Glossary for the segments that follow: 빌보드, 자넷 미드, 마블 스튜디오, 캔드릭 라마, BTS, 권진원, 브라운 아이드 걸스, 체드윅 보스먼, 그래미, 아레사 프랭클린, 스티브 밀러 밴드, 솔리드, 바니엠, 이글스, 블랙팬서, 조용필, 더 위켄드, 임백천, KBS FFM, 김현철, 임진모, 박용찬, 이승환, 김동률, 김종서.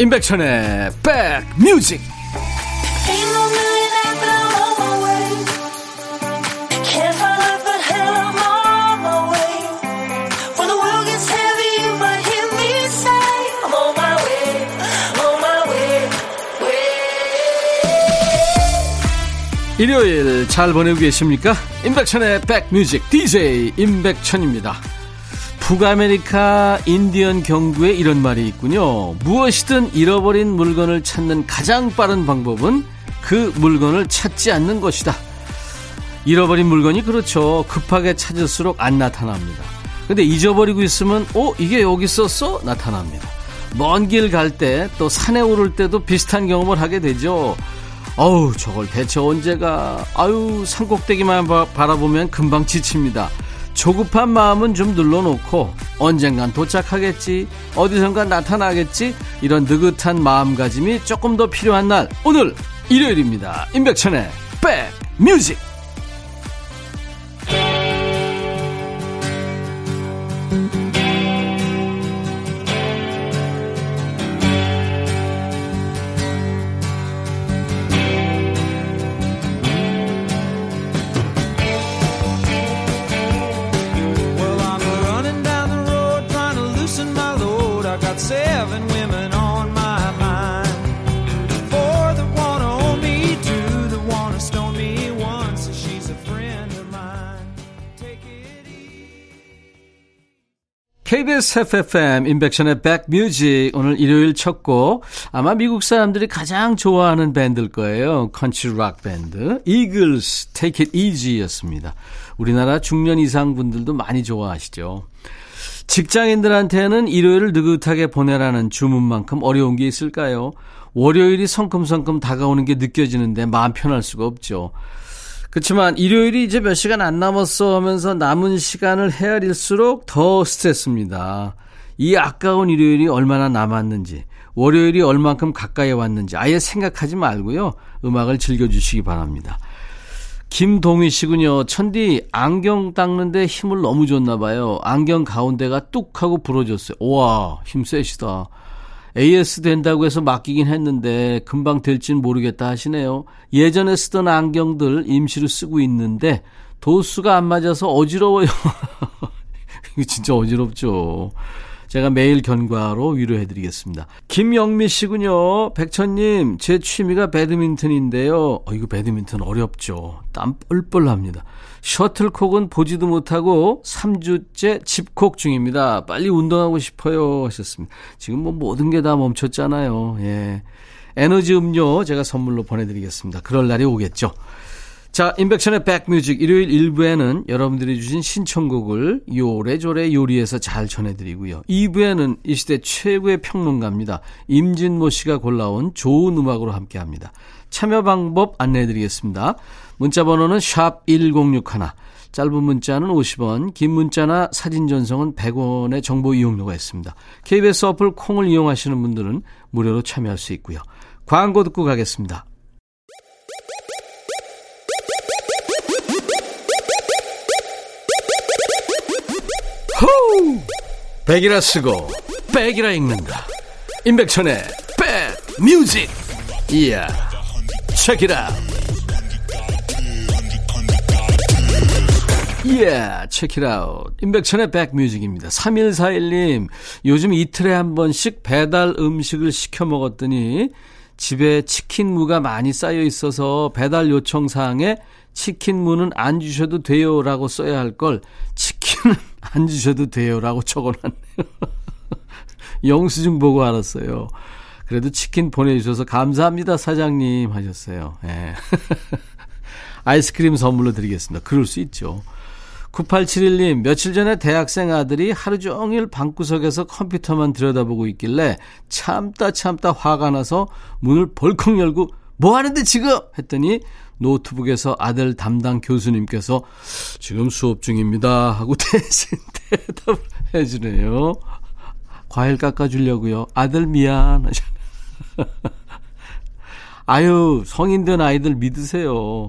임백천의 백뮤직. 일요일 잘 보내고 계십니까? 임백천의 백뮤직 DJ 임백천입니다. 북아메리카 인디언 경구에 이런 말이 있군요. 무엇이든 잃어버린 물건을 찾는 가장 빠른 방법은 그 물건을 찾지 않는 것이다. 잃어버린 물건이 그렇죠. 급하게 찾을수록 안 나타납니다. 근데 잊어버리고 있으면 이게 여기 있었어? 나타납니다. 먼 길 갈 때 또 산에 오를 때도 비슷한 경험을 하게 되죠. 어우, 저걸 대체 언제가? 아유, 산꼭대기만 바라보면 금방 지칩니다. 조급한 마음은 좀 눌러놓고 언젠간 도착하겠지, 어디선가 나타나겠지, 이런 느긋한 마음가짐이 조금 더 필요한 날, 오늘 일요일입니다. 임백천의 백뮤직. KBS FFM 인백션의 백뮤직. 오늘 일요일 첫 곡, 아마 미국 사람들이 가장 좋아하는 밴드일 거예요. 컨트리 락 밴드 이글스 Take It Easy였습니다. 우리나라 중년 이상 분들도 많이 좋아하시죠. 직장인들한테는 일요일을 느긋하게 보내라는 주문만큼 어려운 게 있을까요? 월요일이 성큼성큼 다가오는 게 느껴지는데 마음 편할 수가 없죠. 그렇지만 일요일이 이제 몇 시간 안 남았어 하면서 남은 시간을 헤아릴수록 더 스트레스입니다. 이 아까운 일요일이 얼마나 남았는지, 월요일이 얼만큼 가까이 왔는지 아예 생각하지 말고요, 음악을 즐겨주시기 바랍니다. 김동희 씨군요. 천디, 안경 닦는데 힘을 너무 줬나 봐요. 안경 가운데가 뚝 하고 부러졌어요. 우와, 힘 세시다. AS 된다고 해서 맡기긴 했는데 금방 될진 모르겠다 하시네요. 예전에 쓰던 안경들 임시로 쓰고 있는데 도수가 안 맞아서 어지러워요. 이거 진짜 어지럽죠. 제가 매일 견과로 위로해드리겠습니다. 김영미 씨군요. 백천님, 제 취미가 배드민턴인데요. 이거 배드민턴 어렵죠. 땀 뻘뻘납니다. 셔틀콕은 보지도 못하고 3주째 집콕 중입니다. 빨리 운동하고 싶어요 하셨습니다. 지금 뭐 모든 게 다 멈췄잖아요. 예. 에너지 음료 제가 선물로 보내드리겠습니다. 그럴 날이 오겠죠. 자, 인백션의 백뮤직 일요일 1부에는 여러분들이 주신 신청곡을 요래조래 요리해서 잘 전해드리고요. 2부에는 이 시대 최고의 평론가입니다. 임진모 씨가 골라온 좋은 음악으로 함께합니다. 참여 방법 안내해드리겠습니다. 문자 번호는 샵1061, 짧은 문자는 50원, 긴 문자나 사진 전송은 100원의 정보 이용료가 있습니다. KBS 어플 콩을 이용하시는 분들은 무료로 참여할 수 있고요. 광고 듣고 가겠습니다. 호우! 백이라 쓰고 백이라 읽는다. 임백천의 백뮤직. 이야, 체키라. 이야, 체키라웃. 임백천의 백뮤직입니다. 3141님, 요즘 이틀에 한 번씩 배달 음식을 시켜 먹었더니 집에 치킨무가 많이 쌓여 있어서 배달 요청사항에 치킨무는 안 주셔도 돼요 라고 써야 할 걸 치킨은 안 주셔도 돼요 라고 적어놨네요. 영수증 보고 알았어요. 그래도 치킨 보내주셔서 감사합니다 사장님 하셨어요. 예. 아이스크림 선물로 드리겠습니다. 그럴 수 있죠. 9871님, 며칠 전에 대학생 아들이 하루 종일 방구석에서 컴퓨터만 들여다보고 있길래 참다 화가 나서 문을 벌컥 열고 뭐 하는데 지금? 했더니 노트북에서 아들 담당 교수님께서 지금 수업 중입니다 하고 대신 대답을 해주네요. 과일 깎아주려고요. 아들 미안 하셨네요. 아유, 성인된 아이들 믿으세요.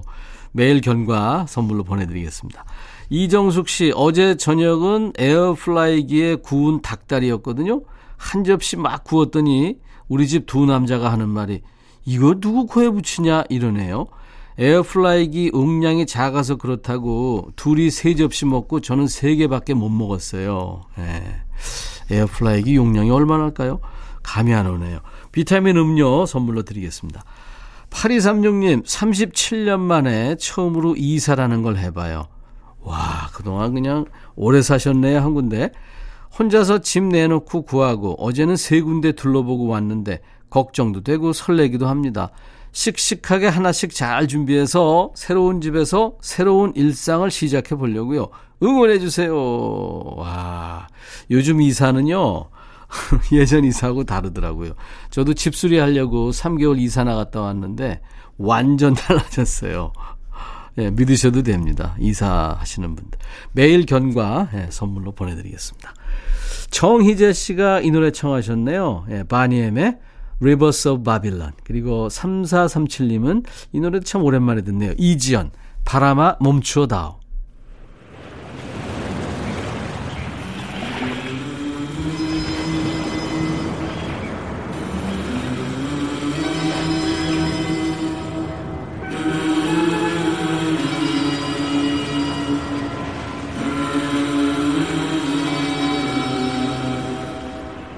매일 견과 선물로 보내드리겠습니다. 이정숙 씨, 어제 저녁은 에어플라이기에 구운 닭다리였거든요. 한 접시 막 구웠더니 우리 집 두 남자가 하는 말이 이거 누구 코에 붙이냐 이러네요. 에어플라이기 음량이 작아서 그렇다고 둘이 세 접시 먹고 저는 세 개밖에 못 먹었어요. 에어플라이기 용량이 얼마나 할까요? 감이 안 오네요. 비타민 음료 선물로 드리겠습니다. 8236님 37년 만에 처음으로 이사라는 걸 해봐요. 와, 그동안 그냥 오래 사셨네요. 한 군데 혼자서 집 내놓고 구하고 어제는 세 군데 둘러보고 왔는데 걱정도 되고 설레기도 합니다. 씩씩하게 하나씩 잘 준비해서 새로운 집에서 새로운 일상을 시작해 보려고요. 응원해 주세요. 와, 요즘 이사는요 예전 이사하고 다르더라고요. 저도 집수리 하려고 3개월 이사 나갔다 왔는데 완전 달라졌어요. 예, 믿으셔도 됩니다. 이사하시는 분들 매일 견과 선물로 보내드리겠습니다. 정희재 씨가 이 노래 청하셨네요. 예, 바니엠의 Rivers of Babylon. 그리고 3437님은 이 노래도 참 오랜만에 듣네요. 이지연 바람아 멈추어 다오.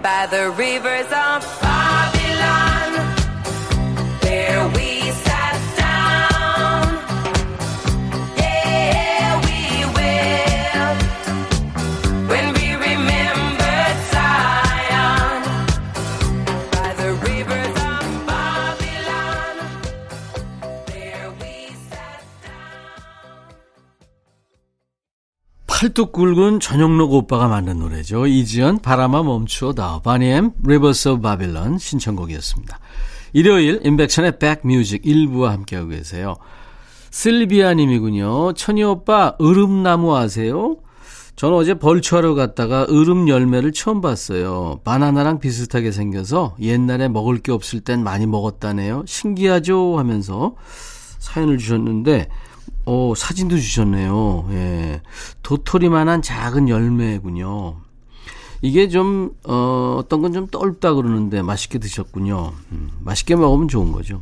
By the rivers of Babylon, there we sat down, there we wept, when we remembered Zion, by the rivers of Babylon, there we sat down. 팔뚝 굵은 전영록 오빠가 만든 노래죠. 이지연 바람아 멈추어다. 바니엠 리버스 오브 바빌런 신청곡이었습니다. 일요일 임백천의 백뮤직 1부와 함께하고 계세요. 실비아님이군요. 천이오빠 으름나무 아세요? 저는 어제 벌초하러 갔다가 으름 열매를 처음 봤어요. 바나나랑 비슷하게 생겨서 옛날에 먹을 게 없을 땐 많이 먹었다네요. 신기하죠? 하면서 사연을 주셨는데 사진도 주셨네요. 예. 도토리만한 작은 열매군요. 이게 좀 어떤 건 좀 떫다 그러는데 맛있게 드셨군요. 맛있게 먹으면 좋은 거죠.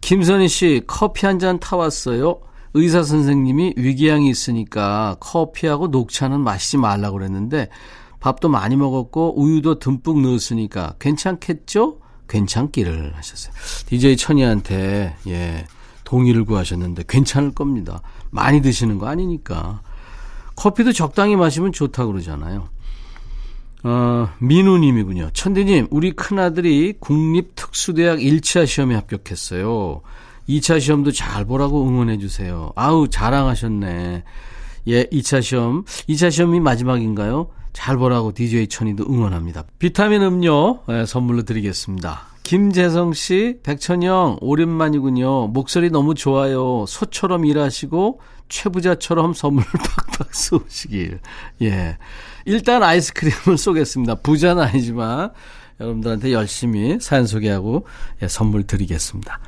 김선희 씨 커피 한 잔 타왔어요. 의사 선생님이 위궤양이 있으니까 커피하고 녹차는 마시지 말라고 그랬는데 밥도 많이 먹었고 우유도 듬뿍 넣었으니까 괜찮겠죠? 괜찮기를 하셨어요. DJ 천희한테 예. 동의를 구하셨는데 괜찮을 겁니다. 많이 드시는 거 아니니까. 커피도 적당히 마시면 좋다고 그러잖아요. 민우님이군요. 천디님, 우리 큰아들이 국립특수대학 1차 시험에 합격했어요. 2차 시험도 잘 보라고 응원해 주세요. 아우, 자랑하셨네. 예, 2차 시험이 마지막인가요? 잘 보라고 DJ 천이도 응원합니다. 비타민 음료 선물로 드리겠습니다. 김재성 씨, 백천영 오랜만이군요. 목소리 너무 좋아요. 소처럼 일하시고 최부자처럼 선물 팍팍 쏘시길. 예, 일단 아이스크림을 쏘겠습니다. 부자는 아니지만 여러분들한테 열심히 사연 소개하고 예, 선물 드리겠습니다.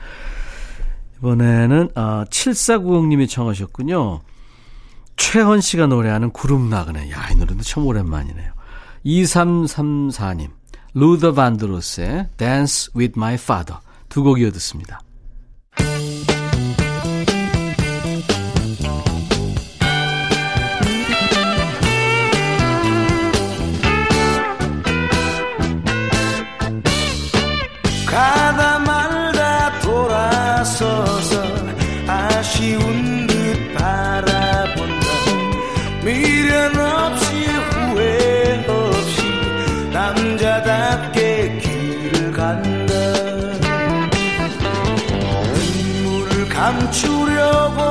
이번에는 7490님이 청하셨군요. 최헌 씨가 노래하는 구름 나그네. 야, 이 노래도 참 오랜만이네요. 2334님. 루더 반드로스의 Dance with My Father 두 곡 이어듣습니다. 가다 말다 돌아서서 아쉬운 듯 바라본다. 미련 없이 후회 없이 남자답게 눈물을 감추려고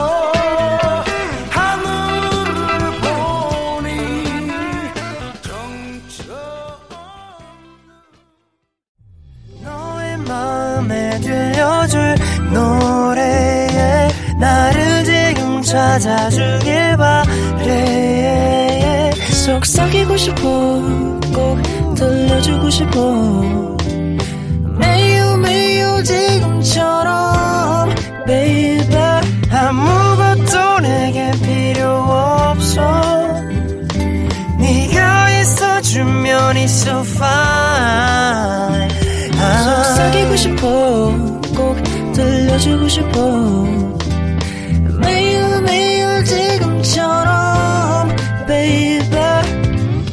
하늘을 보니 정처 너의 마음에 들려줄 노래에 나를 지금 찾아주길 바래. 속삭이고 싶어 꼭 들려주고 싶어 지금처럼 baby 아무것도 내게 필요 없어 네가 있어주면 it's so fine. 듣고 싶어 꼭 들려주고 싶어 매일매일 지금처럼 baby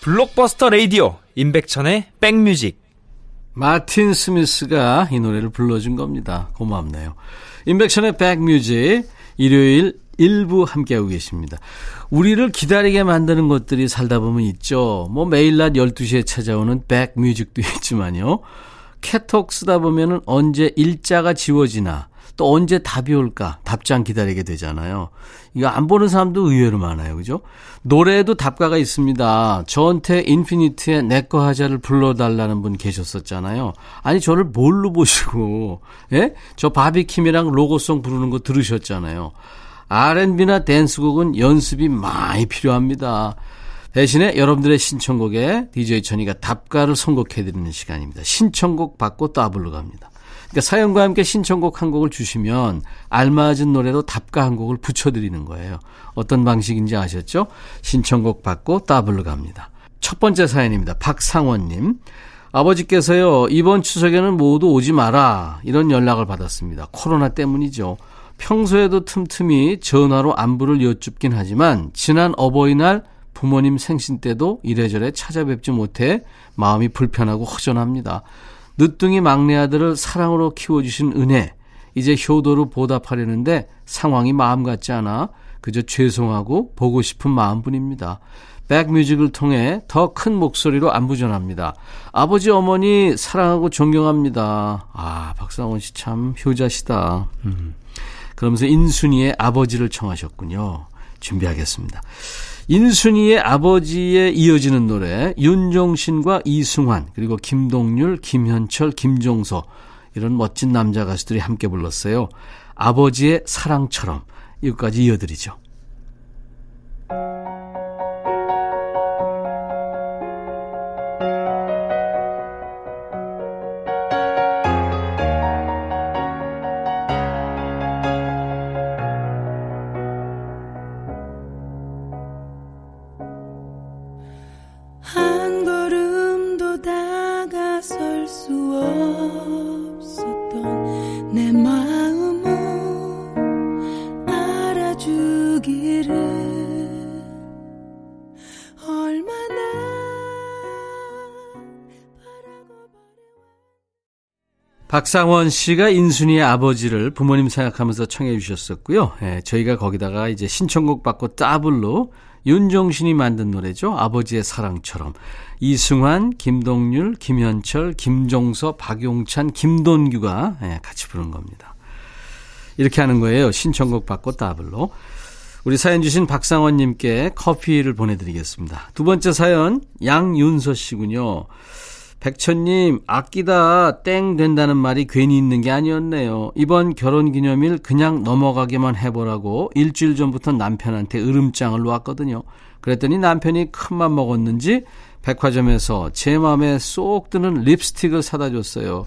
블록버스터 라디오 임백천의 백뮤직 마틴 스미스가 이 노래를 불러준 겁니다. 고맙네요. 임백천의 백뮤직 일요일 일부 함께하고 계십니다. 우리를 기다리게 만드는 것들이 살다 보면 있죠. 뭐 매일 낮 12시에 찾아오는 백뮤직도 있지만요. 카톡 쓰다 보면 언제 일자가 지워지나 또 언제 답이 올까 답장 기다리게 되잖아요. 이거 안 보는 사람도 의외로 많아요. 그죠? 노래에도 답가가 있습니다. 저한테 인피니트의 내꺼 하자를 불러달라는 분 계셨었잖아요. 아니 저를 뭘로 보시고 예? 저 바비킴이랑 로고송 부르는 거 들으셨잖아요. R&B나 댄스곡은 연습이 많이 필요합니다. 대신에 여러분들의 신청곡에 DJ 천이가 답가를 선곡해드리는 시간입니다. 신청곡 받고 따블로 갑니다. 그러니까 사연과 함께 신청곡 한 곡을 주시면 알맞은 노래로 답가 한 곡을 붙여드리는 거예요. 어떤 방식인지 아셨죠? 신청곡 받고 따블로 갑니다. 첫 번째 사연입니다. 박상원님. 아버지께서요. 이번 추석에는 모두 오지 마라. 이런 연락을 받았습니다. 코로나 때문이죠. 평소에도 틈틈이 전화로 안부를 여쭙긴 하지만 지난 어버이날 부모님 생신 때도 이래저래 찾아뵙지 못해 마음이 불편하고 허전합니다. 늦둥이 막내 아들을 사랑으로 키워주신 은혜 이제 효도로 보답하려는데 상황이 마음 같지 않아 그저 죄송하고 보고 싶은 마음뿐입니다. 백뮤직을 통해 더 큰 목소리로 안부 전합니다. 아버지 어머니 사랑하고 존경합니다. 아 박상원 씨 참 효자시다. 그러면서 인순이의 아버지를 청하셨군요. 준비하겠습니다. 인순이의 아버지에 이어지는 노래 윤종신과 이승환 그리고 김동률, 김현철, 김종서 이런 멋진 남자 가수들이 함께 불렀어요. 아버지의 사랑처럼 여기까지 이어드리죠. 박상원 씨가 인순이의 아버지를 부모님 생각하면서 청해 주셨었고요. 예, 저희가 거기다가 이제 신청곡 받고 따블로 윤종신이 만든 노래죠. 아버지의 사랑처럼. 이승환, 김동률, 김현철, 김종서, 박용찬, 김돈규가 예, 같이 부른 겁니다. 이렇게 하는 거예요. 신청곡 받고 따블로. 우리 사연 주신 박상원 님께 커피를 보내드리겠습니다. 두 번째 사연 양윤서 씨군요. 백천님 아끼다 땡 된다는 말이 괜히 있는 게 아니었네요. 이번 결혼기념일 그냥 넘어가기만 해보라고 일주일 전부터 남편한테 으름장을 놓았거든요. 그랬더니 남편이 큰맘 먹었는지 백화점에서 제 마음에 쏙 드는 립스틱을 사다 줬어요.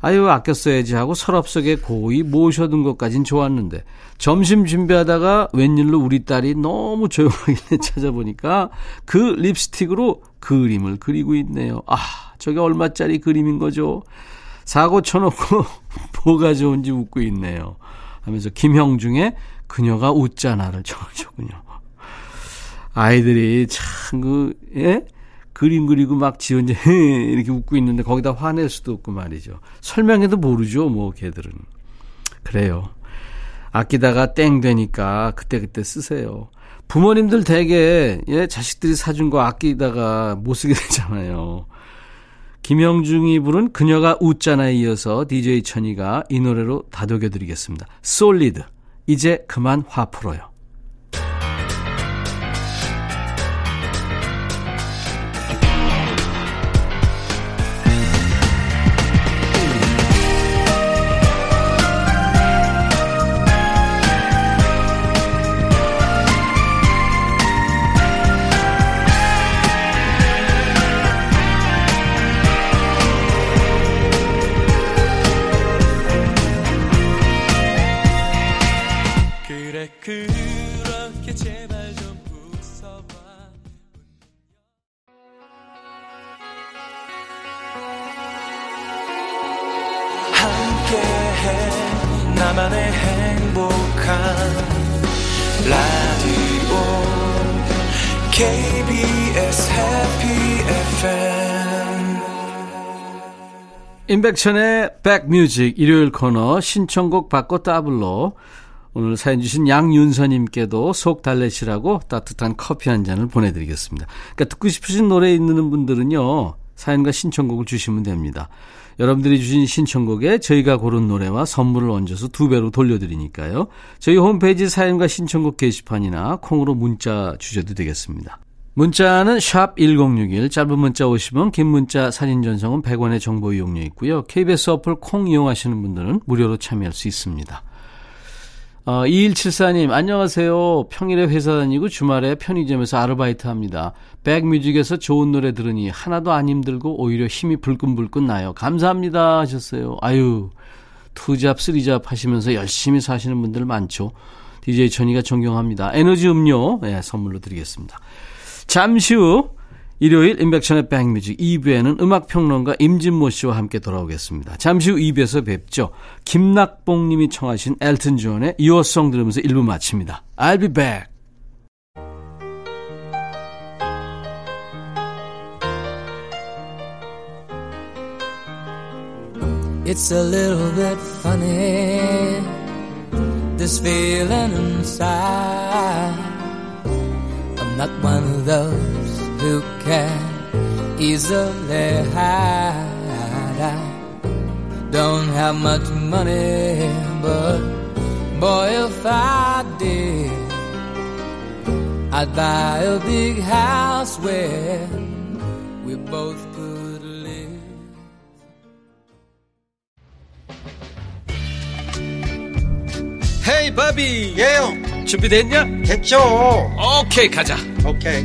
아유 아껴 써야지 하고 서랍 속에 고이 모셔둔 것까진 좋았는데 점심 준비하다가 웬일로 우리 딸이 너무 조용하길래 찾아보니까 그 립스틱으로 그림을 그리고 있네요. 아 저게 얼마짜리 그림인 거죠? 사고 쳐놓고 뭐가 좋은지 웃고 있네요. 하면서 김형중의 그녀가 웃잖아를 청하셨군요. 아이들이 참 예? 그림 그리고 막 지 혼자 이렇게 웃고 있는데 거기다 화낼 수도 없고 말이죠. 설명해도 모르죠. 뭐 걔들은. 그래요. 아끼다가 땡 되니까 그때그때 쓰세요. 부모님들 되게 예, 자식들이 사준 거 아끼다가 못 쓰게 되잖아요. 김영중이 부른 그녀가 웃잖아에 이어서 DJ 천이가 이 노래로 다독여드리겠습니다. 솔리드 이제 그만 화 풀어요. 행복한 라디오 KBS Happy FM 임백천의 백뮤직 일요일 코너 신청곡 받고 따블로 오늘 사연 주신 양윤서님께도 속 달래시라고 따뜻한 커피 한 잔을 보내드리겠습니다. 그러니까 듣고 싶으신 노래 있는 분들은요. 사연과 신청곡을 주시면 됩니다. 여러분들이 주신 신청곡에 저희가 고른 노래와 선물을 얹어서 2배로 돌려드리니까요. 저희 홈페이지 사연과 신청곡 게시판이나 콩으로 문자 주셔도 되겠습니다. 문자는 샵1061 짧은 문자 50원 긴 문자 사진 전송은 100원의 정보 이용료 있고요. KBS 어플 콩 이용하시는 분들은 무료로 참여할 수 있습니다. 2174님 안녕하세요. 평일에 회사 다니고 주말에 편의점에서 아르바이트 합니다. 백뮤직에서 좋은 노래 들으니 하나도 안 힘들고 오히려 힘이 불끈불끈 나요. 감사합니다 하셨어요. 아유 투잡 쓰리잡 하시면서 열심히 사시는 분들 많죠. DJ 천이가 존경합니다. 에너지 음료 네, 선물로 드리겠습니다. 잠시 후 일요일 임백천의 백뮤직 2부에는 음악평론가 임진모 씨와 함께 돌아오겠습니다. 잠시 후 2부에서 뵙죠. 김낙봉 님이 청하신 엘튼 존의 유어송 들으면서 1부 마칩니다. I'll be back. It's a little bit funny This feeling inside I'm not one of those Who can easily hide I don't have much money But boy if I did I'd buy a big house where We both could live Hey Bobby 예영 준비됐냐? 됐죠 오케이 가자 오케이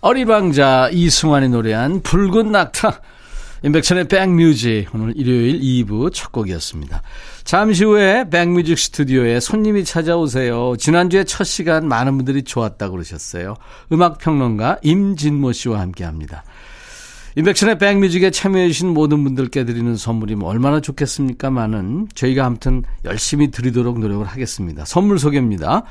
어리방자 이승환이 노래한 붉은 낙타 임백천의 백뮤직 오늘 일요일 2부 첫 곡이었습니다. 잠시 후에 백뮤직 스튜디오에 손님이 찾아오세요. 지난주에 첫 시간 많은 분들이 좋았다고 그러셨어요. 음악평론가 임진모 씨와 함께합니다. 임백천의 백뮤직에 참여해 주신 모든 분들께 드리는 선물이 뭐 얼마나 좋겠습니까만은 저희가 아무튼 열심히 드리도록 노력을 하겠습니다. 선물 소개입니다.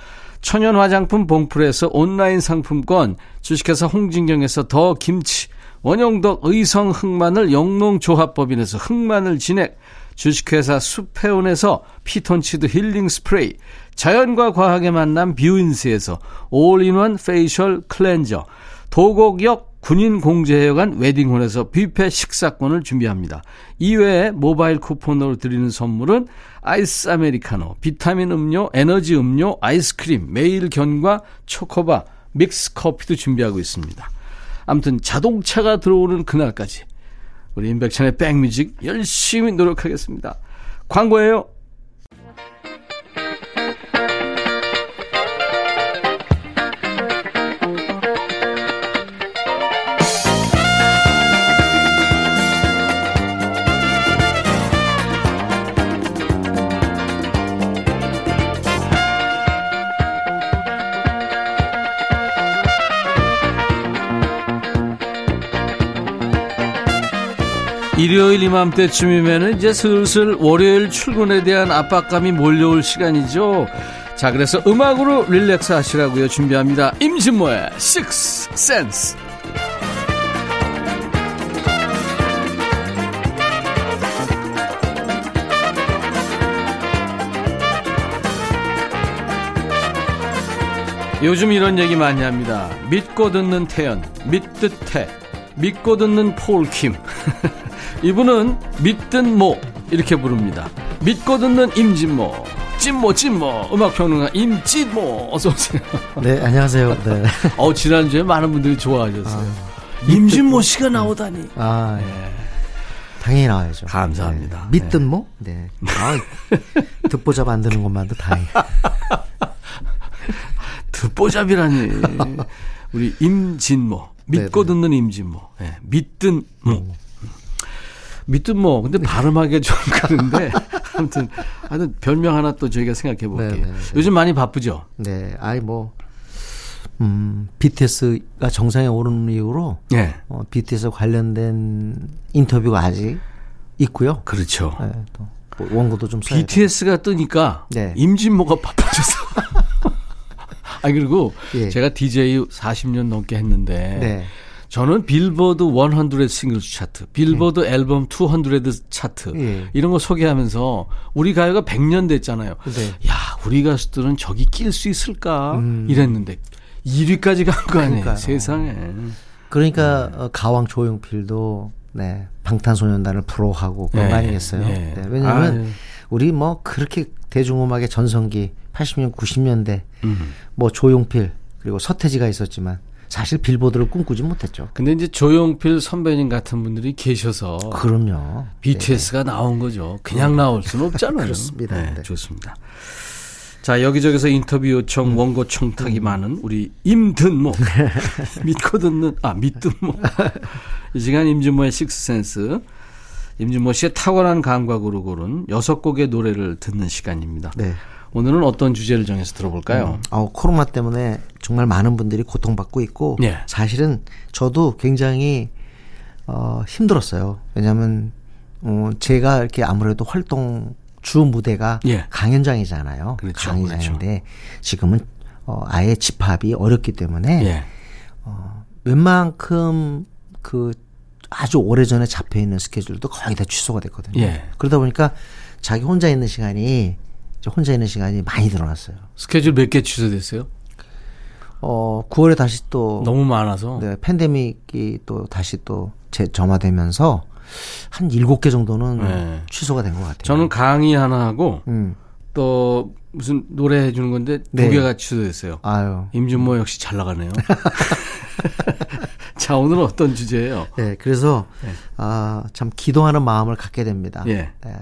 천연 화장품 봉프에서 온라인 상품권, 주식회사 홍진경에서 더 김치, 원용덕 의성 흑마늘 영농조합법인에서 흑마늘 진액, 주식회사 수페온에서 피톤치드 힐링 스프레이, 자연과 과학의 만남 뷰인스에서 올인원 페이셜 클렌저, 도곡역 군인공제회관 웨딩홀에서 뷔페 식사권을 준비합니다. 이외에 모바일 쿠폰으로 드리는 선물은 아이스 아메리카노, 비타민 음료, 에너지 음료, 아이스크림, 매일 견과, 초코바, 믹스 커피도 준비하고 있습니다. 아무튼 자동차가 들어오는 그날까지 우리 임백천의 백뮤직 열심히 노력하겠습니다. 광고예요. 일요일 이맘때쯤이면 이제 슬슬 월요일 출근에 대한 압박감이 몰려올 시간이죠. 자, 그래서 음악으로 릴렉스 하시라고요. 준비합니다. 임진모의 Sixth Sense. 요즘 이런 얘기 많이 합니다. 믿고 듣는 태연, 믿듯해, 믿고 듣는 폴킴. 이분은 믿든 모 이렇게 부릅니다. 믿고 듣는 임진모, 찐모 음악평론가 임진모, 어서오세요. 네, 안녕하세요. 네. 지난주에 많은 분들이 좋아하셨어요. 임진모 씨가 나오다니. 아, 예. 당연히 나와야죠. 감사합니다. 네. 믿든 모? 네. 아, 듣보자 만드는 것만도 다행이에요. 듣보잡이라니. 우리 임진모. 믿고 네네. 듣는 임진모. 네. 믿든 모. 믿든 모. 근데 발음하기가 좀 그런데. 아무튼 별명 하나 또 저희가 생각해 볼게요. 네네. 요즘 많이 바쁘죠? 네. 아이 뭐. BTS가 정상에 오르는 이후로. 네. BTS 관련된 인터뷰가 아직 있고요. 그렇죠. 네, 또 원고도 좀 써야 BTS가 되고. 뜨니까. 네. 임진모가 바빠져서. 아, 그리고 예. 제가 DJ 40년 넘게 했는데 네. 저는 빌보드 100 싱글스 차트, 빌보드 앨범 200 차트 예. 이런 거 소개하면서 우리 가요가 100년 됐잖아요. 네. 야, 우리 가수들은 저기 낄 수 있을까 이랬는데 2위까지 간 거 아니에요. 세상에. 그러니까 가왕 조용필도 네, 방탄소년단을 부러워하고 그런 거 아니겠어요. 네. 네. 왜냐하면 우리 뭐 그렇게 대중음악의 전성기 80년, 90년대 뭐 조용필 그리고 서태지가 있었지만 사실 빌보드를 꿈꾸지 못했죠. 근데 이제 조용필 선배님 같은 분들이 계셔서 그럼요. BTS가 네. 나온 거죠. 그냥 나올 수는 없잖아요. 그렇습니다. 네, 네. 좋습니다. 자, 여기저기서 인터뷰 요청, 원고 청탁이 많은 우리 임든모. 믿고 듣는 믿든모. 이 시간 임진모의 식스센스. 임진모 씨의 탁월한 감각으로 고른 6곡의 노래를 듣는 시간입니다. 네. 오늘은 어떤 주제를 정해서 들어볼까요? 코로나 때문에 정말 많은 분들이 고통받고 있고 예. 사실은 저도 굉장히 힘들었어요. 왜냐하면 제가 이렇게 아무래도 활동 주 무대가 예. 강연장이잖아요. 그렇죠, 강연장인데 그렇죠. 지금은 아예 집합이 어렵기 때문에 예. 웬만큼 그 아주 오래전에 잡혀있는 스케줄도 거의 다 취소가 됐거든요. 예. 그러다 보니까 자기 혼자 있는 시간이 많이 늘어났어요. 스케줄 몇 개 취소됐어요? 9월에 다시 또 너무 많아서 네, 팬데믹이 또 다시 또 재점화되면서 한 7개 정도는 네. 취소가 된 것 같아요. 저는 강의 하나 하고 또 무슨 노래 해주는 건데 네. 2개가 취소됐어요. 아유. 임준모 역시 잘 나가네요. 자, 오늘은 어떤 주제예요? 네, 그래서 네. 참 기도하는 마음을 갖게 됩니다. 네. 네.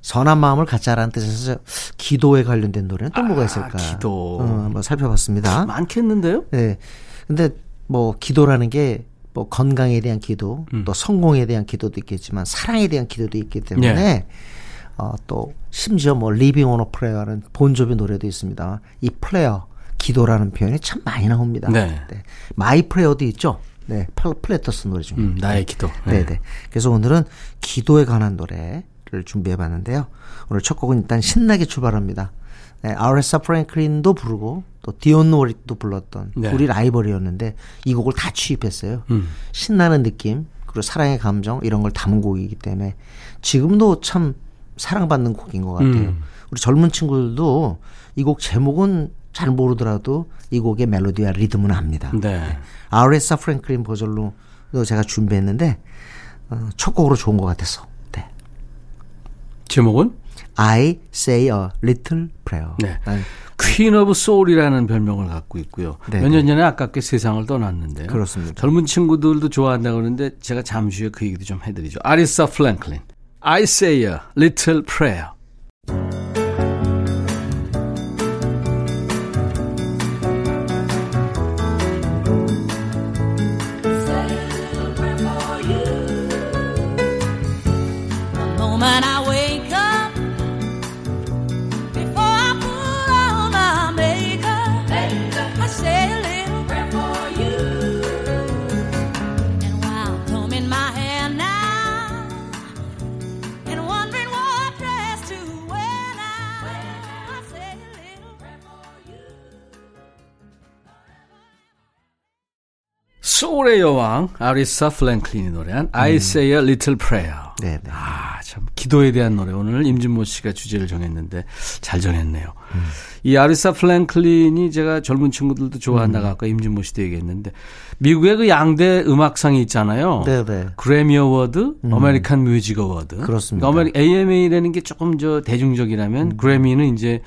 선한 마음을 갖자라는 뜻에서 기도에 관련된 노래는 또 뭐가 있을까? 기도. 한번 살펴봤습니다. 많겠는데요? 네. 근데 뭐 기도라는 게 뭐 건강에 대한 기도, 또 성공에 대한 기도도 있겠지만 사랑에 대한 기도도 있기 때문에 네. 또 심지어 뭐 리빙 온 어 프레어라는 본조비 노래도 있습니다. 이 플레어, 기도라는 표현이 참 많이 나옵니다. 네. 네. 마이 프레어도 있죠. 네. 플래터스 노래 중에. 나의 기도. 네, 네. 그래서 오늘은 기도에 관한 노래 를 준비해봤는데요. 오늘 첫 곡은 일단 신나게 출발합니다. 네, 아레사 프랭클린도 부르고 또 디온 노리도 불렀던 네. 우리 라이벌이었는데 이 곡을 다 취입했어요. 신나는 느낌 그리고 사랑의 감정 이런 걸 담은 곡이기 때문에 지금도 참 사랑받는 곡인 것 같아요. 우리 젊은 친구들도 이 곡 제목은 잘 모르더라도 이 곡의 멜로디와 리듬은 압니다. 네. 네. 아레사 프랭클린 버전으로 제가 준비했는데 첫 곡으로 좋은 것 같아서 제목은 I say a little prayer. 네. 퀸 오브 소울이라는 별명을 갖고 있고요. 몇 년 전에 아깝게 세상을 떠났는데요. 그렇습니다. 젊은 친구들도 좋아한다고 하는데 제가 잠시 후에 그 얘기도 좀 해드리죠. 아레사 프랭클린, I say a little prayer. 소울의 여왕 아레사 프랭클린이 노래한 I Say a Little Prayer. 네, 네. 아, 참 기도에 대한 노래. 오늘 임진모 씨가 주제를 정했는데 잘 정했네요. 이 아레사 프랭클린이 제가 젊은 친구들도 좋아한다고 아까 임진모 씨도 얘기했는데 미국의 그 양대 음악상이 있잖아요. 네, 네. 그래미 어워드, 아메리칸 뮤직 어워드. 그렇습니다. 그러니까 AMA라는 게 조금 저 대중적이라면 그래미는 이제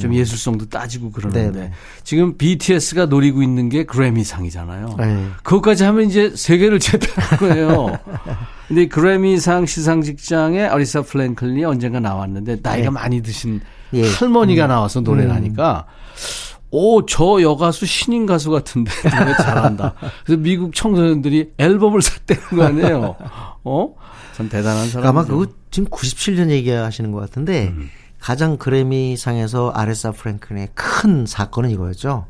좀 예술성도 따지고 그러는데 네, 네. 지금 BTS가 노리고 있는 게 그래미상이잖아요. 네. 그것까지 하면 이제 세계를 제패할 거예요. 근데 그래미상 시상식장에 아레사 프랭클린이 언젠가 나왔는데 나이가 네. 많이 드신 예. 할머니가 나와서 노래를 하니까 오, 저 여가수 신인 가수 같은데 노래 잘한다. 그래서 미국 청소년들이 앨범을 샀다는 거 아니에요. 어? 참 대단한 사람. 아마 그거 지금 97년 얘기하시는 것 같은데 가장 그래미상에서 아레사 프랭클린의 큰 사건은 이거였죠.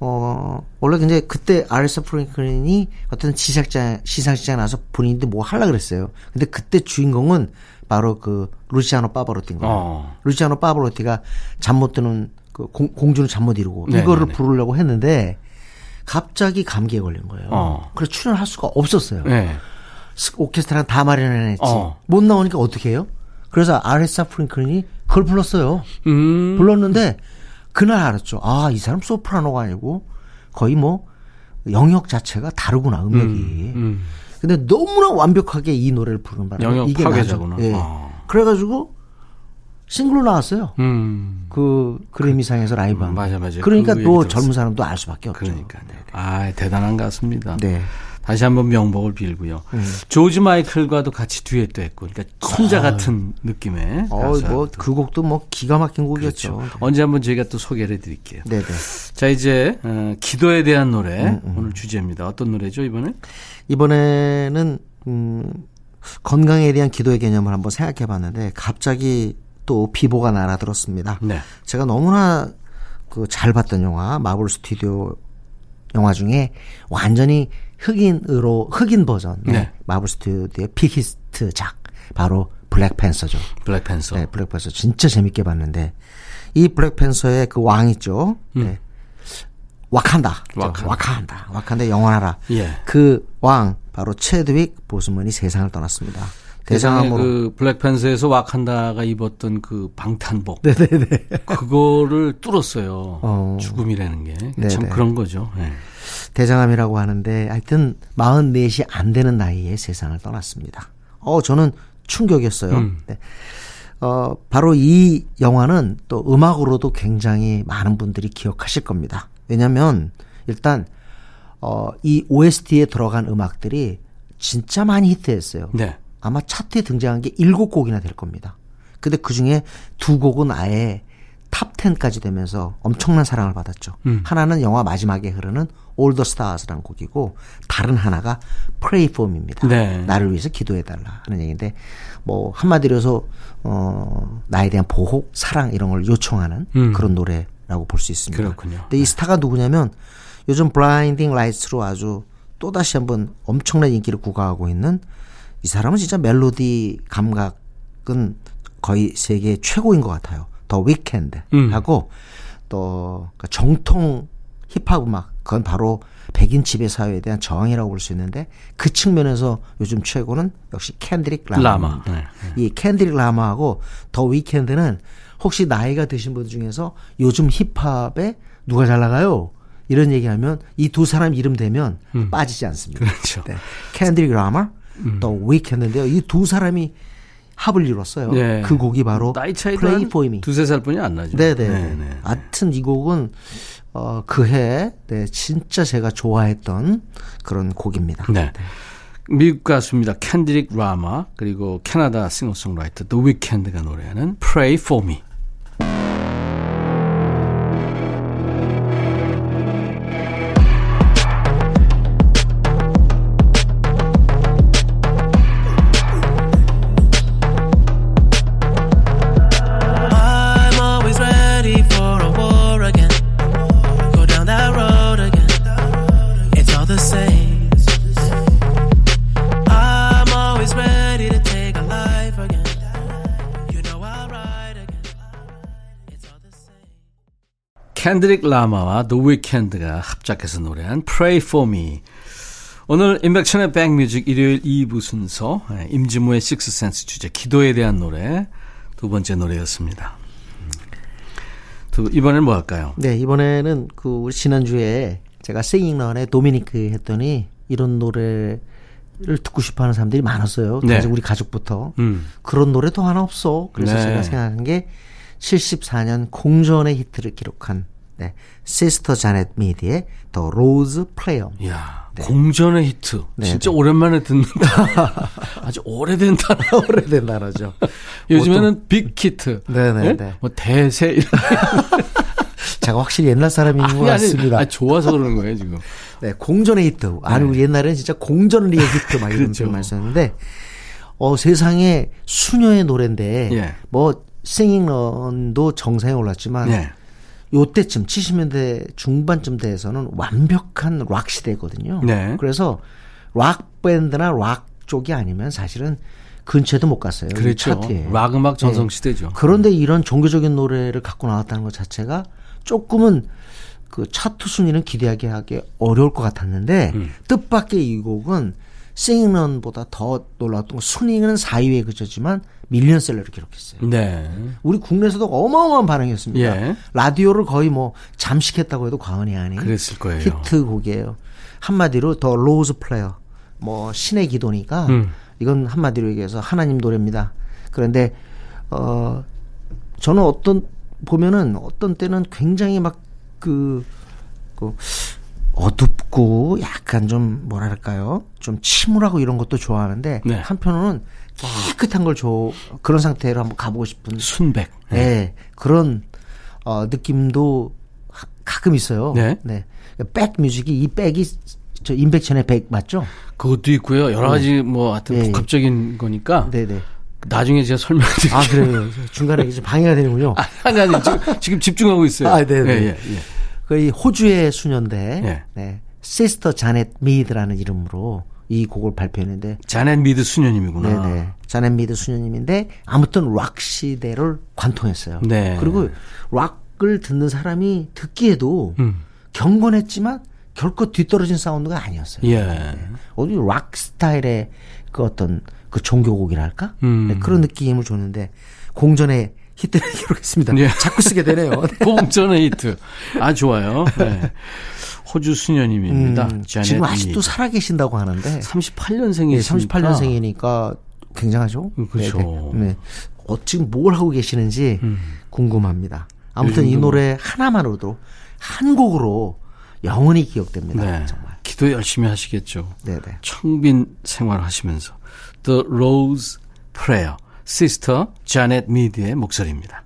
원래 근데 그때 아레사 프랭클린이 어떤 시상식장에 나와서 본인도 뭐 하려고 그랬어요. 근데 그때 주인공은 바로 그 루치아노 파바로티인 거예요. 루치아노 파바로티가 잠 못 드는 그 공주는 잠 못 이루고 네네네. 이거를 부르려고 했는데 갑자기 감기에 걸린 거예요. 그래서 출연할 수가 없었어요. 네. 오케스트라는 다 마련해냈지. 못 나오니까 어떻게 해요? 그래서 아레사 프랭클린이 그걸 불렀어요. 불렀는데 그날 알았죠. 아, 이 사람 소프라노가 아니고 거의 뭐 영역 자체가 다르구나 음역이. 근데 너무나 완벽하게 이 노래를 부르는 바람에 영역 이게 파괴자구나. 예. 그래가지고 싱글로 나왔어요. 그 그래미상에서 라이브한. 맞아 맞아. 그러니까 그 또 젊은 사람도 알 수밖에 없죠. 그러니까. 네. 아, 대단한 가수입니다. 네. 다시 한번 명복을 빌고요. 조지 마이클과도 같이 듀엣도 했고, 그러니까 손자 같은 느낌의. 뭐 그 곡도 뭐 기가 막힌 곡이었죠. 그렇죠. 네. 언제 한번 저희가 또 소개를 해드릴게요. 네네. 자 이제 기도에 대한 노래 오늘 주제입니다. 어떤 노래죠 이번에? 이번에는 건강에 대한 기도의 개념을 한번 생각해봤는데 갑자기 또 비보가 날아들었습니다. 네. 제가 너무나 그 잘 봤던 영화 마블 스튜디오 영화 중에 완전히 흑인 버전 네. 마블 스튜디오의 빅히트 작 바로 블랙팬서죠. 블랙팬서. 네, 블랙팬서 진짜 재밌게 봤는데 이 블랙팬서의 그 왕 있죠. 네. 와칸다 영원하라. 예. 그 왕 바로 체드윅 보스먼이 세상을 떠났습니다. 대장암으로 그 블랙팬서에서 와칸다가 입었던 그 방탄복. 네네네. 그거를 뚫었어요. 죽음이라는 게 참 그런 거죠. 네. 대장암이라고 하는데 하여튼 44이 안 되는 나이에 세상을 떠났습니다. 저는 충격이었어요. 네. 바로 이 영화는 또 음악으로도 굉장히 많은 분들이 기억하실 겁니다. 왜냐하면 일단 이 OST에 들어간 음악들이 진짜 많이 히트했어요. 네. 아마 차트에 등장한 게 7곡이나 될 겁니다. 근데 그중에 2곡은 아예 탑 10까지 되면서 엄청난 사랑을 받았죠. 하나는 영화 마지막에 흐르는 All the Stars라는 곡이고 다른 하나가 Pray for me입니다. 네. 나를 위해서 기도해달라 하는 얘기인데 뭐 한마디로 해서 나에 대한 보호, 사랑 이런 걸 요청하는 그런 노래라고 볼 수 있습니다. 그렇군요. 근데 이 스타가 누구냐면 요즘 블라인딩 라이츠로 아주 또다시 한번 엄청난 인기를 구가하고 있는 이 사람은 진짜 멜로디 감각은 거의 세계 최고인 것 같아요. 더 위켄드 하고 또 정통 힙합 음악 그건 바로 백인 지배 사회에 대한 저항이라고 볼 수 있는데 그 측면에서 요즘 최고는 역시 캔드릭 라마. 네, 네. 이 캔드릭 라마하고 더 위켄드는 혹시 나이가 드신 분 중에서 요즘 힙합에 누가 잘 나가요? 이런 얘기하면 이 두 사람 이름 되면 빠지지 않습니다. 그렇죠. 네. 캔드릭 라마 더 위켄드인데요. 이 두 사람이 합을 이뤘어요. 네. 그 곡이 바로 나이 차이도 Play for Me. 두세 살뿐이 안 나죠. 네네. 네네. 하여튼 이 곡은 그해 네, 진짜 제가 좋아했던 그런 곡입니다. 네. 네. 미국 가수입니다. 캔드릭 라마 그리고 캐나다 싱어송라이터 더 위켄드가 노래하는 Pray for Me. 캔드릭 라마와 더 위켄드가 합작해서 노래한 Pray For Me. 오늘 임백천의 백뮤직 일요일 2부 순서, 임진모의 식스센스 주제 기도에 대한 노래 두 번째 노래였습니다. 이번에는 뭐 할까요? 네, 이번에는 그 지난주에 제가 싱잉런의 도미니크 했더니 이런 노래를 듣고 싶어하는 사람들이 많았어요. 네. 우리 가족부터. 그런 노래도 하나 없어. 그래서 네. 제가 생각한 게 74년 공전의 히트를 기록한 네, 시스터 자넷 미드의 더 로즈 플레이어. 이야, 네. 공전의 히트. 네, 진짜 네. 오랜만에 듣는다. 아주 오래된 단어. 오래된 단어죠. 요즘에는 빅히트. 네네네. 네? 뭐 대세 이런. 제가 확실히 옛날 사람인 것 같습니다. 아니, 좋아서 그러는 거예요 지금. 네, 공전의 히트. 아니 우리 옛날에는 진짜 공전리의 히트 막 이런 표현만 썼는데 세상에 수녀의 노래인데 예. 뭐 싱잉런도 정상에 올랐지만. 예. 요때쯤 70년대 중반쯤 돼서는 완벽한 락 시대거든요. 네. 그래서 락 밴드나 락 쪽이 아니면 사실은 근처에도 못 갔어요. 그렇죠. 락 음악 전성 시대죠. 네. 그런데 이런 종교적인 노래를 갖고 나왔다는 것 자체가 조금은 그 차트 순위는 기대하게 하기 어려울 것 같았는데 뜻밖의 이 곡은 싱잉런보다 더 놀라웠던 건 순위는 4위에 그쳤지만 밀리언셀러를 기록했어요. 네. 우리 국내에서도 어마어마한 반응이었습니다. 예. 라디오를 거의 뭐 잠식했다고 해도 과언이 아닌 그랬을 거예요. 히트곡이에요. 한마디로 더 로즈 플레이어 뭐 신의 기도니까 이건 한마디로 얘기해서 하나님 노래입니다. 그런데 저는 어떤 보면은 어떤 때는 굉장히 막 그 어둡고 약간 좀 뭐랄까요 좀 침울하고 이런 것도 좋아하는데 네. 한편으로는 깨끗한 걸 그런 상태로 한번 가보고 싶은 순백 네. 네. 그런 느낌도 가끔 있어요. 네. 네. 백뮤직이 이 백이 저 임백천의 백 맞죠? 그것도 있고요. 여러 가지 네. 뭐 하여튼 네. 복합적인 거니까 네. 나중에 제가 설명드릴게요. 아 그래요. 중간에 이제 방해가 되는군요. 아니 지금 집중하고 있어요. 아 네네. 예. 그 호주의 수녀인데 네. 네. 시스터 자넷 미드라는 이름으로 이 곡을 발표했는데 자넷 미드 수녀님이구나. 네네. 자넷 미드 수녀님인데 아무튼 락 시대를 관통했어요. 네. 그리고 락을 듣는 사람이 듣기에도 경건했지만 결코 뒤떨어진 사운드가 아니었어요. 예. 네. 어디 락 스타일의 그 어떤 그 종교곡이랄까 네. 그런 느낌을 줬는데 공전에 히트를 기록했습니다. 예. 자꾸 쓰게 되네요. 공전의 히트. 아 좋아요. 네. 호주 수녀님입니다. 지금 아직도 살아계신다고 하는데 38년생이니까 네, 38년생이니까 굉장하죠. 그렇죠. 네. 지금 뭘 하고 계시는지 궁금합니다. 아무튼 이 노래 하나만으로도 한 곡으로 영원히 기억됩니다. 네. 정말. 기도 열심히 하시겠죠. 네네. 청빈 생활하시면서 The Rose Prayer. 시스터 자넷 미드의 목소리입니다.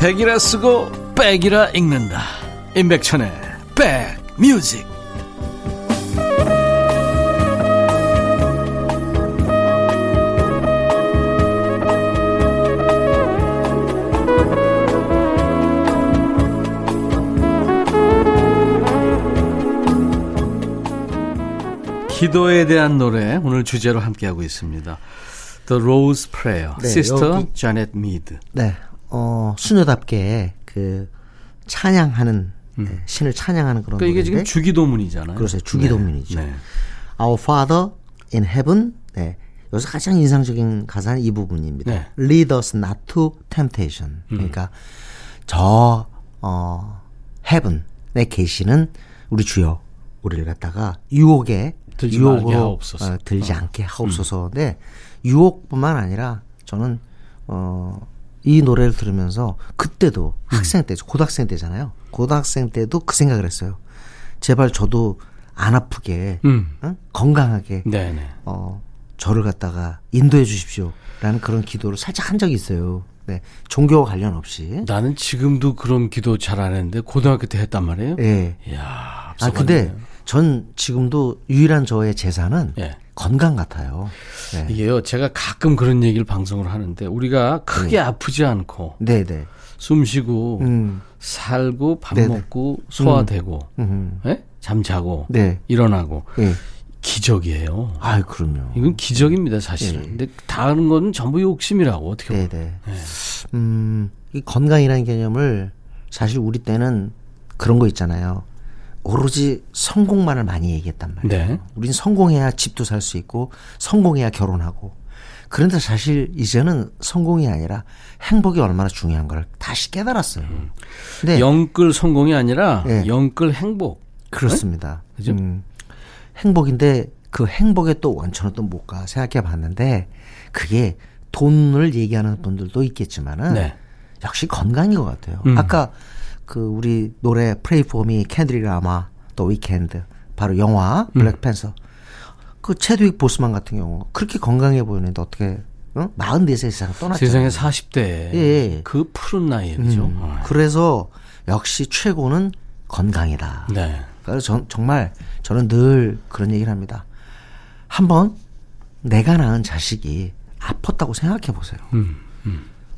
백이라 쓰고 백이라 읽는다. 임백천의 백뮤직. 기도에 대한 노래 오늘 주제로 함께하고 있습니다. The Rose Prayer, 네, 시스터 자넷 미드. 네. 수녀답게 그 찬양하는 네, 신을 찬양하는 그런 그러니까 이게 노래인데. 지금 주기도문이잖아요. 그렇죠. 주기도문이죠. 네. Our Father in Heaven. 네. 여기서 가장 인상적인 가사는 이 부분입니다. 네. Lead us not to temptation. 그러니까 저 heaven 내 계시는 우리 주여 우리를 갖다가 유혹에 유혹으로 들지 않게 하옵소서인데 유혹뿐만 아니라 저는 이 노래를 들으면서 그때도 학생 때, 고등학생 때잖아요. 고등학생 때도 그 생각을 했어요. 제발 저도 안 아프게, 응? 건강하게, 저를 갖다가 인도해 주십시오라는 그런 기도를 살짝 한 적이 있어요. 네, 종교와 관련 없이. 나는 지금도 그런 기도 잘 안 했는데 고등학교 때 했단 말이에요. 예. 네. 이야. 아 근데 전 지금도 유일한 저의 재산은 네. 건강 같아요. 네. 이게요. 제가 가끔 그런 얘기를 방송으로 하는데 우리가 크게 네. 아프지 않고. 네네. 네. 숨 쉬고 살고 밥 네네. 먹고 소화되고 네? 잠자고 네. 일어나고 네. 기적이에요. 아, 그럼요. 이건 기적입니다, 사실은. 네. 근데 다른 건 전부 욕심이라고 어떻게 보면. 네네. 네. 이 건강이라는 개념을 사실 우리 때는 그런 거 있잖아요. 오로지 성공만을 많이 얘기했단 말이에요. 네. 우린 성공해야 집도 살 수 있고 성공해야 결혼하고. 그런데 사실 이제는 성공이 아니라 행복이 얼마나 중요한 걸 다시 깨달았어요. 근데 영끌 성공이 아니라 네. 영끌 행복. 그렇습니다. 네? 그죠? 행복인데 그 행복의 또 원천은 또 뭘까 생각해 봤는데 그게 돈을 얘기하는 분들도 있겠지만은 네. 역시 건강인 것 같아요. 아까 그 우리 노래 Pray For Me, 캔드릭 라마, 더 위켄드, 바로 영화 블랙팬서. 그 체드윅 보스만 같은 경우 그렇게 건강해 보이는데 어떻게 어? 44세 세상 떠났죠. 세상에 40대에 예. 그 푸른 나이에 그죠. 그래서 역시 최고는 건강이다. 네. 그래서 정말 저는 늘 그런 얘기를 합니다. 한번 내가 낳은 자식이 아팠다고 생각해 보세요.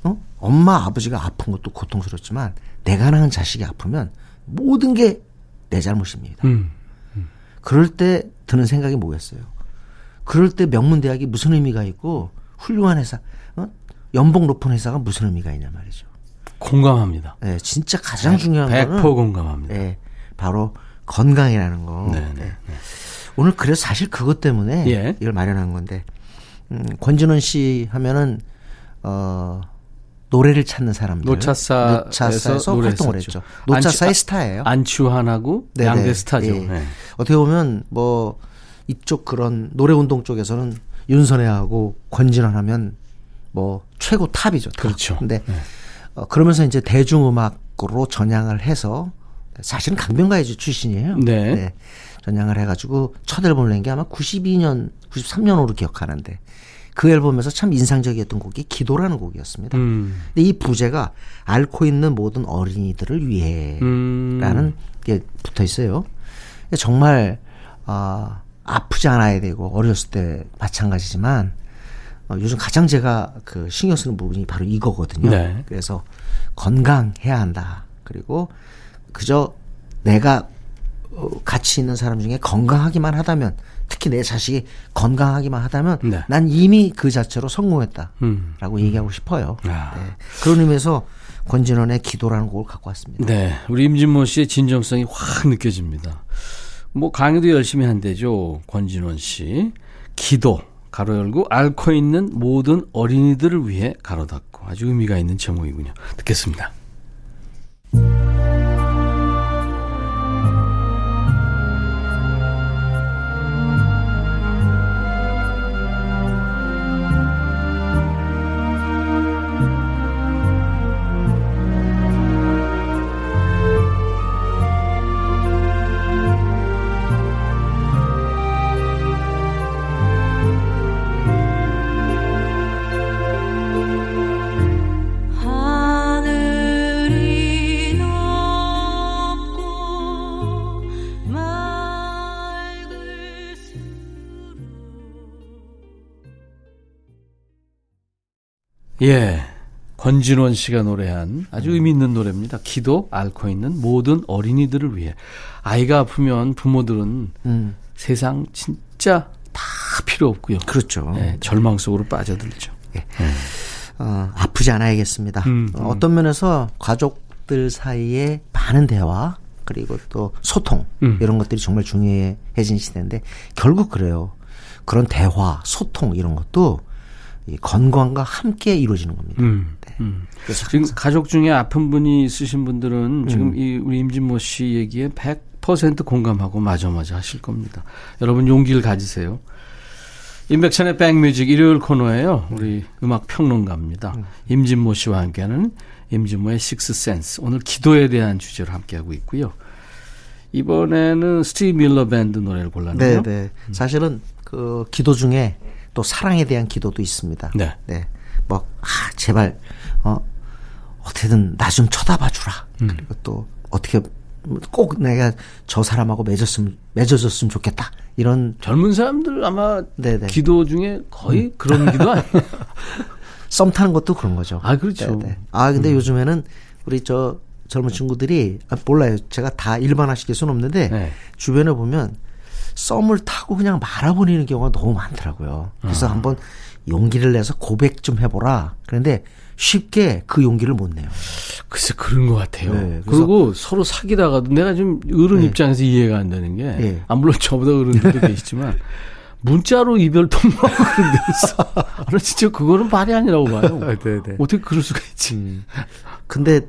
어? 엄마 아버지가 아픈 것도 고통스럽지만 내가 낳은 자식이 아프면 모든 게 내 잘못입니다. 그럴 때 드는 생각이 뭐겠어요. 그럴 때 명문대학이 무슨 의미가 있고 훌륭한 회사, 어? 연봉 높은 회사가 무슨 의미가 있냐 말이죠. 공감합니다. 네, 진짜 가장 중요한 거는 100% 공감합니다. 네, 바로 건강이라는 거. 네, 네, 네. 오늘 그래서 사실 그것 때문에 예. 이걸 마련한 건데 권진원 씨 하면은 노래를 찾는 사람들. 노차사에서 활동을 했죠. 노차사의 스타예요. 안치환하고 양대 스타죠. 예. 네. 어떻게 보면 뭐 이쪽 그런 노래운동 쪽에서는 윤선혜하고 권진원 하면 뭐 최고 탑이죠. 탑. 그렇죠. 근데 네. 그러면서 이제 대중음악으로 전향을 해서 사실은 강변가의 출신이에요. 네. 네. 전향을 해가지고 첫 앨범을 낸 게 아마 92년, 93년으로 기억하는데 그 앨범에서 참 인상적이었던 곡이 기도라는 곡이었습니다. 근데 이 부제가 앓고 있는 모든 어린이들을 위해 라는 게 붙어 있어요. 정말 아프지 않아야 되고 어렸을 때 마찬가지지만 요즘 가장 제가 그 신경 쓰는 부분이 바로 이거거든요. 네. 그래서 건강해야 한다. 그리고 그저 내가 같이 있는 사람 중에 건강하기만 하다면 특히 내 자식이 건강하기만 하다면 네. 난 이미 그 자체로 성공했다라고 얘기하고 싶어요. 아. 네. 그런 의미에서 권진원의 기도라는 곡을 갖고 왔습니다. 네, 우리 임진모 씨의 진정성이 확 느껴집니다. 뭐 강의도 열심히 한대죠. 권진원 씨. 기도 가로 열고 앓고 있는 모든 어린이들을 위해 가로 닫고 아주 의미가 있는 제목이군요. 듣겠습니다. 예, 권진원 씨가 노래한 아주 의미 있는 노래입니다. 기도, 앓고 있는 모든 어린이들을 위해. 아이가 아프면 부모들은 세상 진짜 다 필요 없고요. 그렇죠. 예, 절망 속으로 빠져들죠. 예. 아프지 않아야겠습니다. 어떤 면에서 가족들 사이에 많은 대화 그리고 또 소통 이런 것들이 정말 중요해진 시대인데 결국 그래요. 그런 대화, 소통 이런 것도 건강과 함께 이루어지는 겁니다. 네. 지금 가족 중에 아픈 분이 있으신 분들은 지금 이 우리 임진모 씨 얘기에 100% 공감하고 마저마저 하실 겁니다. 여러분 용기를 가지세요. 임백천의 백뮤직 일요일 코너예요. 우리 음악 평론가입니다. 임진모 씨와 함께하는 임진모의 식스센스. 오늘 기도에 대한 주제로 함께하고 있고요. 이번에는 스티브 밀러 밴드 노래를 골랐네요. 네, 네. 사실은 그 기도 중에 또 사랑에 대한 기도도 있습니다. 네. 네. 뭐, 아, 제발, 어떻게든 나 좀 쳐다봐 주라. 그리고 또, 어떻게, 꼭 내가 저 사람하고 맺어졌으면 좋겠다. 이런. 젊은 사람들 아마 네네. 기도 중에 거의 그런 기도 아니에요? 썸 타는 것도 그런 거죠. 아, 그렇죠. 네네. 아, 근데 요즘에는 우리 저 젊은 친구들이, 아, 몰라요. 제가 다 일반화시킬 수는 없는데, 네. 주변에 보면 썸을 타고 그냥 말아버리는 경우가 너무 많더라고요. 그래서 한번 용기를 내서 고백 좀 해보라. 그런데 쉽게 그 용기를 못 내요. 글쎄 그런 것 같아요. 네, 그리고 서로 사귀다가도 내가 좀 어른 네. 입장에서 이해가 안 되는 게 네. 아, 물론 저보다 어른들도 계시지만 문자로 이별 통보하고 그런 데 있어. 저는 진짜 그거는 말이 아니라고 봐요. 네, 네. 어떻게 그럴 수가 있지. 근데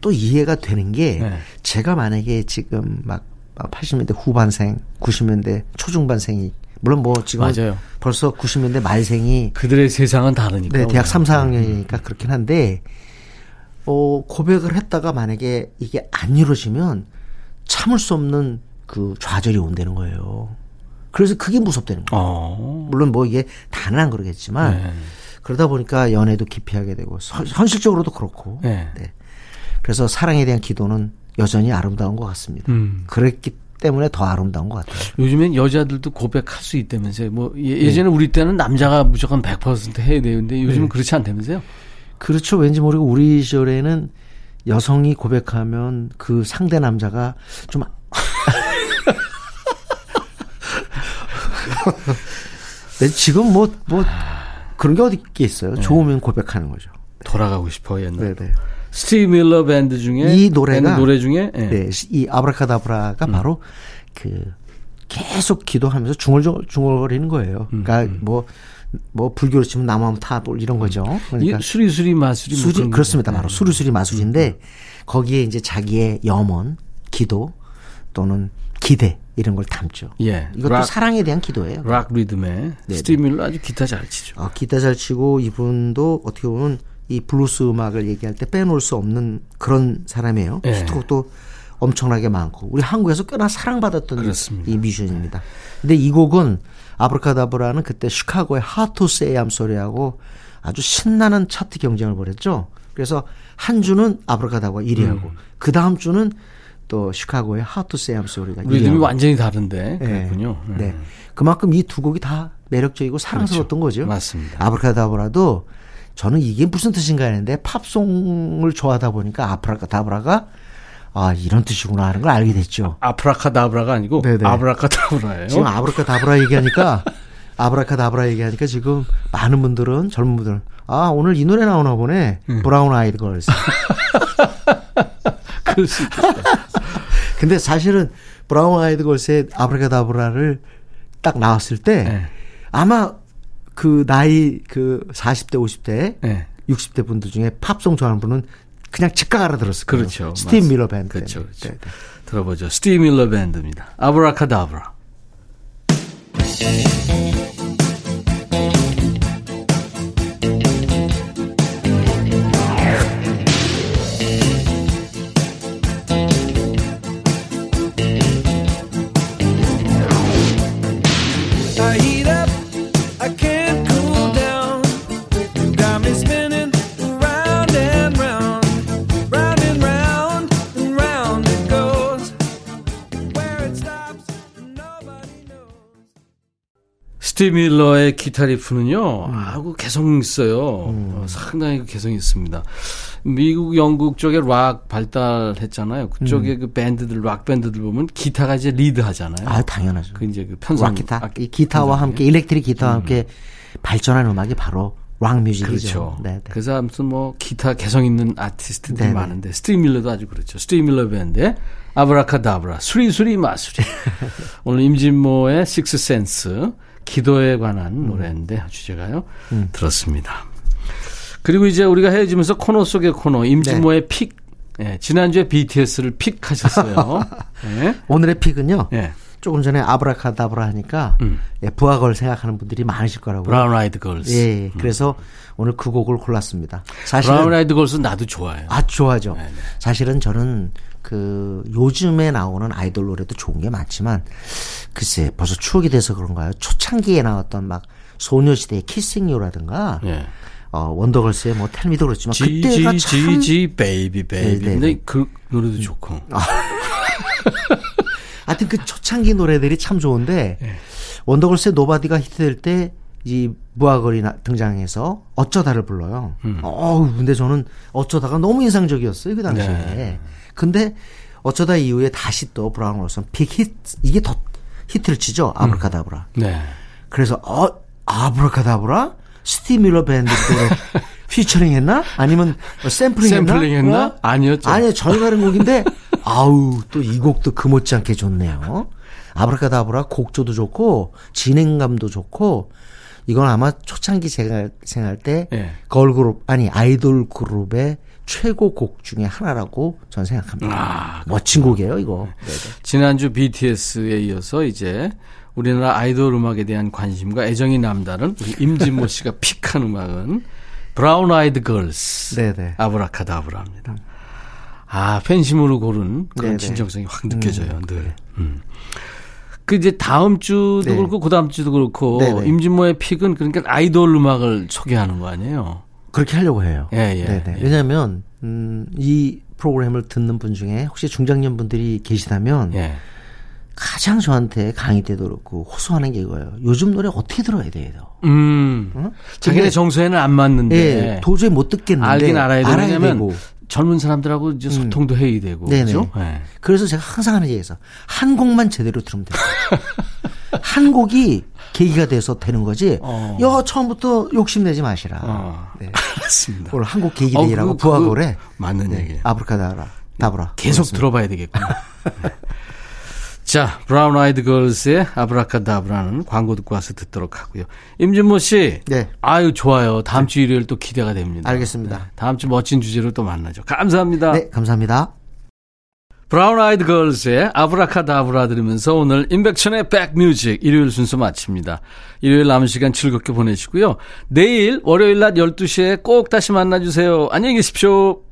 또 이해가 되는 게 네. 제가 만약에 지금 막 80년대 후반생, 90년대 초중반생이 물론 뭐 지금 맞아요. 벌써 90년대 말생이 그들의 세상은 다르니까 네, 대학 3, 4학년이니까 그렇긴 한데 고백을 했다가 만약에 이게 안 이루어지면 참을 수 없는 그 좌절이 온다는 거예요. 그래서 그게 무섭다는 거예요. 물론 뭐 이게 다는 안 그러겠지만 네. 그러다 보니까 연애도 기피하게 되고 현실적으로도 그렇고 네. 네. 그래서 사랑에 대한 기도는 여전히 아름다운 것 같습니다. 그랬기 때문에 더 아름다운 것 같아요. 요즘엔 여자들도 고백할 수 있다면서요. 뭐 예전에 네. 우리 때는 남자가 무조건 100% 해야 되는데 요즘은 네. 그렇지 않다면서요. 그렇죠. 왠지 모르고 우리 시절에는 여성이 고백하면 그 상대 남자가 좀 지금 뭐 그런 게 어디 있겠어요. 네. 좋으면 고백하는 거죠. 돌아가고 싶어요. 옛날에. 네네. 스티브 밀러 밴드 중에 이 노래 중에 네. 네, 이 아브라카다브라가 바로 그 계속 기도하면서 중얼거리는 거예요. 그러니까 뭐 불교로 치면 나무함 타볼 이런 거죠. 그러니까 수리수리 마술이 뭐 그렇습니다. 바로 수리수리 마술인데 거기에 이제 자기의 염원, 기도 또는 기대 이런 걸 담죠. 예. 이것도 사랑에 대한 기도예요. 락 리듬에 스티브 밀러 아주 기타 잘 치죠. 기타 잘 치고 이분도 어떻게 보면 이 블루스 음악을 얘기할 때 빼놓을 수 없는 그런 사람이에요. 네. 히트곡도 엄청나게 많고 우리 한국에서 꽤나 사랑받았던 그렇습니다. 이 뮤지션입니다. 네. 근데 이 곡은 아브라카다브라는 그때 시카고의 하토 세이암 소리하고 아주 신나는 차트 경쟁을 벌였죠. 그래서 한 주는 아브라카다브가 1위하고 그 다음 주는 또 시카고의 하토 세이암 소리가 1위하고 리듬이 완전히 다른데 네. 그렇군요. 네. 그만큼 이 두 곡이 다 매력적이고 사랑스러웠던 그렇죠. 거죠. 맞습니다. 아브라카다브라도 저는 이게 무슨 뜻인가 했는데 팝송을 좋아하다 보니까 아프라카다브라가 아 이런 뜻이구나 하는 걸 알게 됐죠. 아프라카다브라가 아니고 네네. 아브라카다브라예요. 지금 아브라카다브라 얘기하니까 지금 많은 분들은 젊은 분들은 아 오늘 이 노래 나오나 보네. 브라운 아이드 걸스. 그럴 수 있겠다. 근데 사실은 브라운 아이드 걸스의 아브라카다브라를 딱 나왔을 때 네. 아마 그 나이 그 40대 50대 네. 60대 분들 중에 팝송 좋아하는 분은 그냥 즉각 알아들었을 거예요. 그렇죠. 스티브 밀러 밴드. 그렇죠. 그렇죠. 네. 들어보죠. 스티브 밀러 밴드입니다. 아브라카다브라. 스티브 밀러의 기타 리프는요, 아주 개성 있어요. 상당히 개성 있습니다. 미국, 영국 쪽에 락 발달했잖아요. 그쪽에 그 밴드들, 락 밴드들 보면 기타가 이제 리드 하잖아요. 아, 당연하죠. 그 이제 그 편성 락 기타. 이 기타와 함께, 일렉트릭 기타와 함께 발전한 음악이 바로 락 뮤직이죠. 그렇죠. 네네. 그래서 아무튼 뭐 기타 개성 있는 아티스트들이 네네. 많은데, 스티브 밀러도 아주 그렇죠. 스티브 밀러 밴드의 아브라카다브라, 수리수리 마수리. 오늘 임진모의 식스센스. 기도에 관한 노래인데 주제가요. 들었습니다. 그리고 이제 우리가 헤어지면서 코너 속의 코너 임진모의 네. 픽. 네, 지난주에 BTS를 픽하셨어요. 네. 오늘의 픽은요. 네. 조금 전에 아브라카다브라 하니까 예, 부하걸 생각하는 분들이 많으실 거라고요. 브라운 아이드 걸스. 예, 그래서 오늘 그 곡을 골랐습니다. 사실은 브라운 아이드 걸스 나도 좋아해요. 아, 좋아하죠. 네네. 사실은 저는 그 요즘에 나오는 아이돌 노래도 좋은 게 많지만 글쎄 벌써 추억이 돼서 그런가요? 초창기에 나왔던 막 소녀시대의 키싱 유라든가 예. 원더걸스의 뭐 텔미도 그렇지만 그때가 참 지지 베이비 베이비 근데 그 노래도 좋고. 하여튼 그 초창기 노래들이 참 좋은데 예. 원더걸스의 노바디가 히트될 때 이 무아걸이 등장해서 어쩌다를 불러요. 근데 저는 어쩌다가 너무 인상적이었어요 그 당시에. 네. 근데 어쩌다 이후에 다시 또 브라운 월슨 빅 히트 이게 더 히트를 치죠. 아브라카다브라. 네. 그래서 아브라카다브라 스티브 밀러 밴드 노래 피처링했나? 아니면 샘플링했나? 어? 아니었죠. 아니요 전혀 다른 곡인데 아우 또 이 곡도 그 못지않게 좋네요. 아브라카다브라 곡조도 좋고 진행감도 좋고. 이건 아마 초창기 제가 생각할 때 예. 걸그룹 아니 아이돌 그룹의 최고 곡 중에 하나라고 저는 생각합니다. 멋진 곡이에요 이거. 네네. 지난주 BTS에 이어서 이제 우리나라 아이돌 음악에 대한 관심과 애정이 남다른 우리 임진모 씨가 픽한 음악은 브라운 아이드 걸스 네네. 아브라카다브라입니다. 아 팬심으로 고른 그런 네네. 진정성이 확 느껴져요 늘. 그 이제 다음 주도 네. 그렇고 그다음 주도 그렇고 네네. 임진모의 픽은 그러니까 아이돌 음악을 소개하는 거 아니에요? 그렇게 하려고 해요. 예. 왜냐하면 이 프로그램을 듣는 분 중에 혹시 중장년 분들이 계시다면 예. 가장 저한테 강의 때도 그렇고 호소하는 게 이거예요. 요즘 노래 어떻게 들어야 돼요? 응? 자기네 정서에는 안 맞는데 예, 도저히 못 듣겠는데 알긴 알아야 되고. 젊은 사람들하고 이제 소통도 해야 되고. 그렇죠? 네. 그래서 제가 항상 하는 얘기에서 한 곡만 제대로 들으면 돼요. 한 곡이 계기가 돼서 되는 거지. 여 처음부터 욕심내지 마시라. 네. 알았습니다. 오늘 한 곡 계기되기라고 부하고래. 맞는 네. 얘기예요. 아브라카다브라. 계속 그렇습니다. 들어봐야 되겠군요. 네. 자, 브라운 아이드 걸스의 아브라카다브라는 광고 듣고 와서 듣도록 하고요. 임진모 씨. 네. 아유, 좋아요. 다음 주 일요일 또 기대가 됩니다. 알겠습니다. 네, 다음 주 멋진 주제로 또 만나죠. 감사합니다. 네, 감사합니다. 브라운 아이드 걸스의 아브라카다브라 들으면서 오늘 임백천의 백뮤직 일요일 순서 마칩니다. 일요일 남은 시간 즐겁게 보내시고요. 내일 월요일 낮 12시에 꼭 다시 만나주세요. 안녕히 계십시오.